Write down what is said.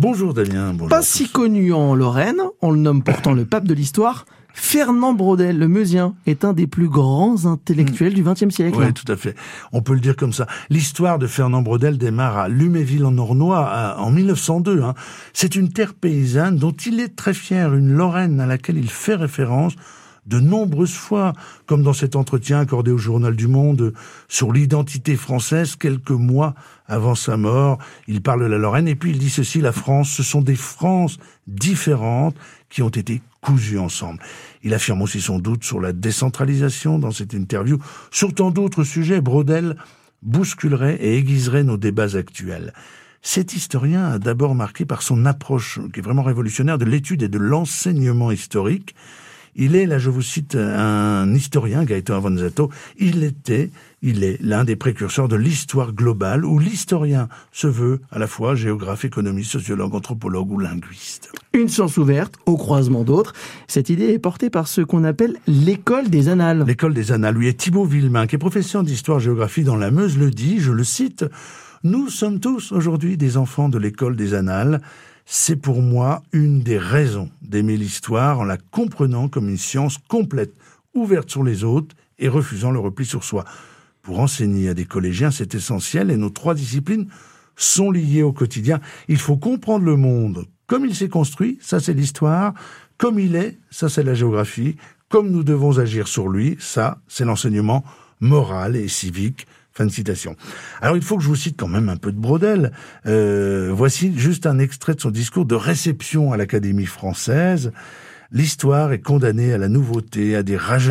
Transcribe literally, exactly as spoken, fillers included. Bonjour Damien. Bonjour Pas si connu en Lorraine, on le nomme pourtant le pape de l'histoire. Fernand Braudel, le Meusien, est un des plus grands intellectuels du vingtième siècle. Oui, tout à fait. On peut le dire comme ça. L'histoire de Fernand Braudel démarre à Luméville-en-Ornois en mille neuf cent deux. Hein. C'est une terre paysanne dont il est très fier, une Lorraine à laquelle il fait référence de nombreuses fois, comme dans cet entretien accordé au Journal du Monde sur l'identité française quelques mois avant sa mort. Il parle de la Lorraine et puis il dit ceci, la France, ce sont des Frances différentes qui ont été cousues ensemble. Il affirme aussi son doute sur la décentralisation dans cette interview. Sur tant d'autres sujets, Braudel bousculerait et aiguiserait nos débats actuels. Cet historien a d'abord marqué par son approche, qui est vraiment révolutionnaire, de l'étude et de l'enseignement historique. Il est, là je vous cite un historien, Gaëtan Avanzato, il était, il est l'un des précurseurs de l'histoire globale où l'historien se veut à la fois géographe, économiste, sociologue, anthropologue ou linguiste. Une science ouverte, au croisement d'autres. Cette idée est portée par ce qu'on appelle l'école des annales. L'école des annales, lui, est Thibaut Villemin, qui est professeur d'histoire-géographie dans la Meuse, le dit, je le cite, « Nous sommes tous aujourd'hui des enfants de l'école des annales. C'est pour moi une des raisons d'aimer l'histoire en la comprenant comme une science complète, ouverte sur les autres et refusant le repli sur soi. Pour enseigner à des collégiens, c'est essentiel et nos trois disciplines sont liées au quotidien. Il faut comprendre le monde comme il s'est construit, ça c'est l'histoire, comme il est, ça c'est la géographie, comme nous devons agir sur lui, ça c'est l'enseignement moral et civique. » Fin de citation. Alors il faut que je vous cite quand même un peu de Braudel. Euh, voici juste un extrait de son discours de réception à l'Académie française. L'histoire est condamnée à la nouveauté, à des rajeunissants.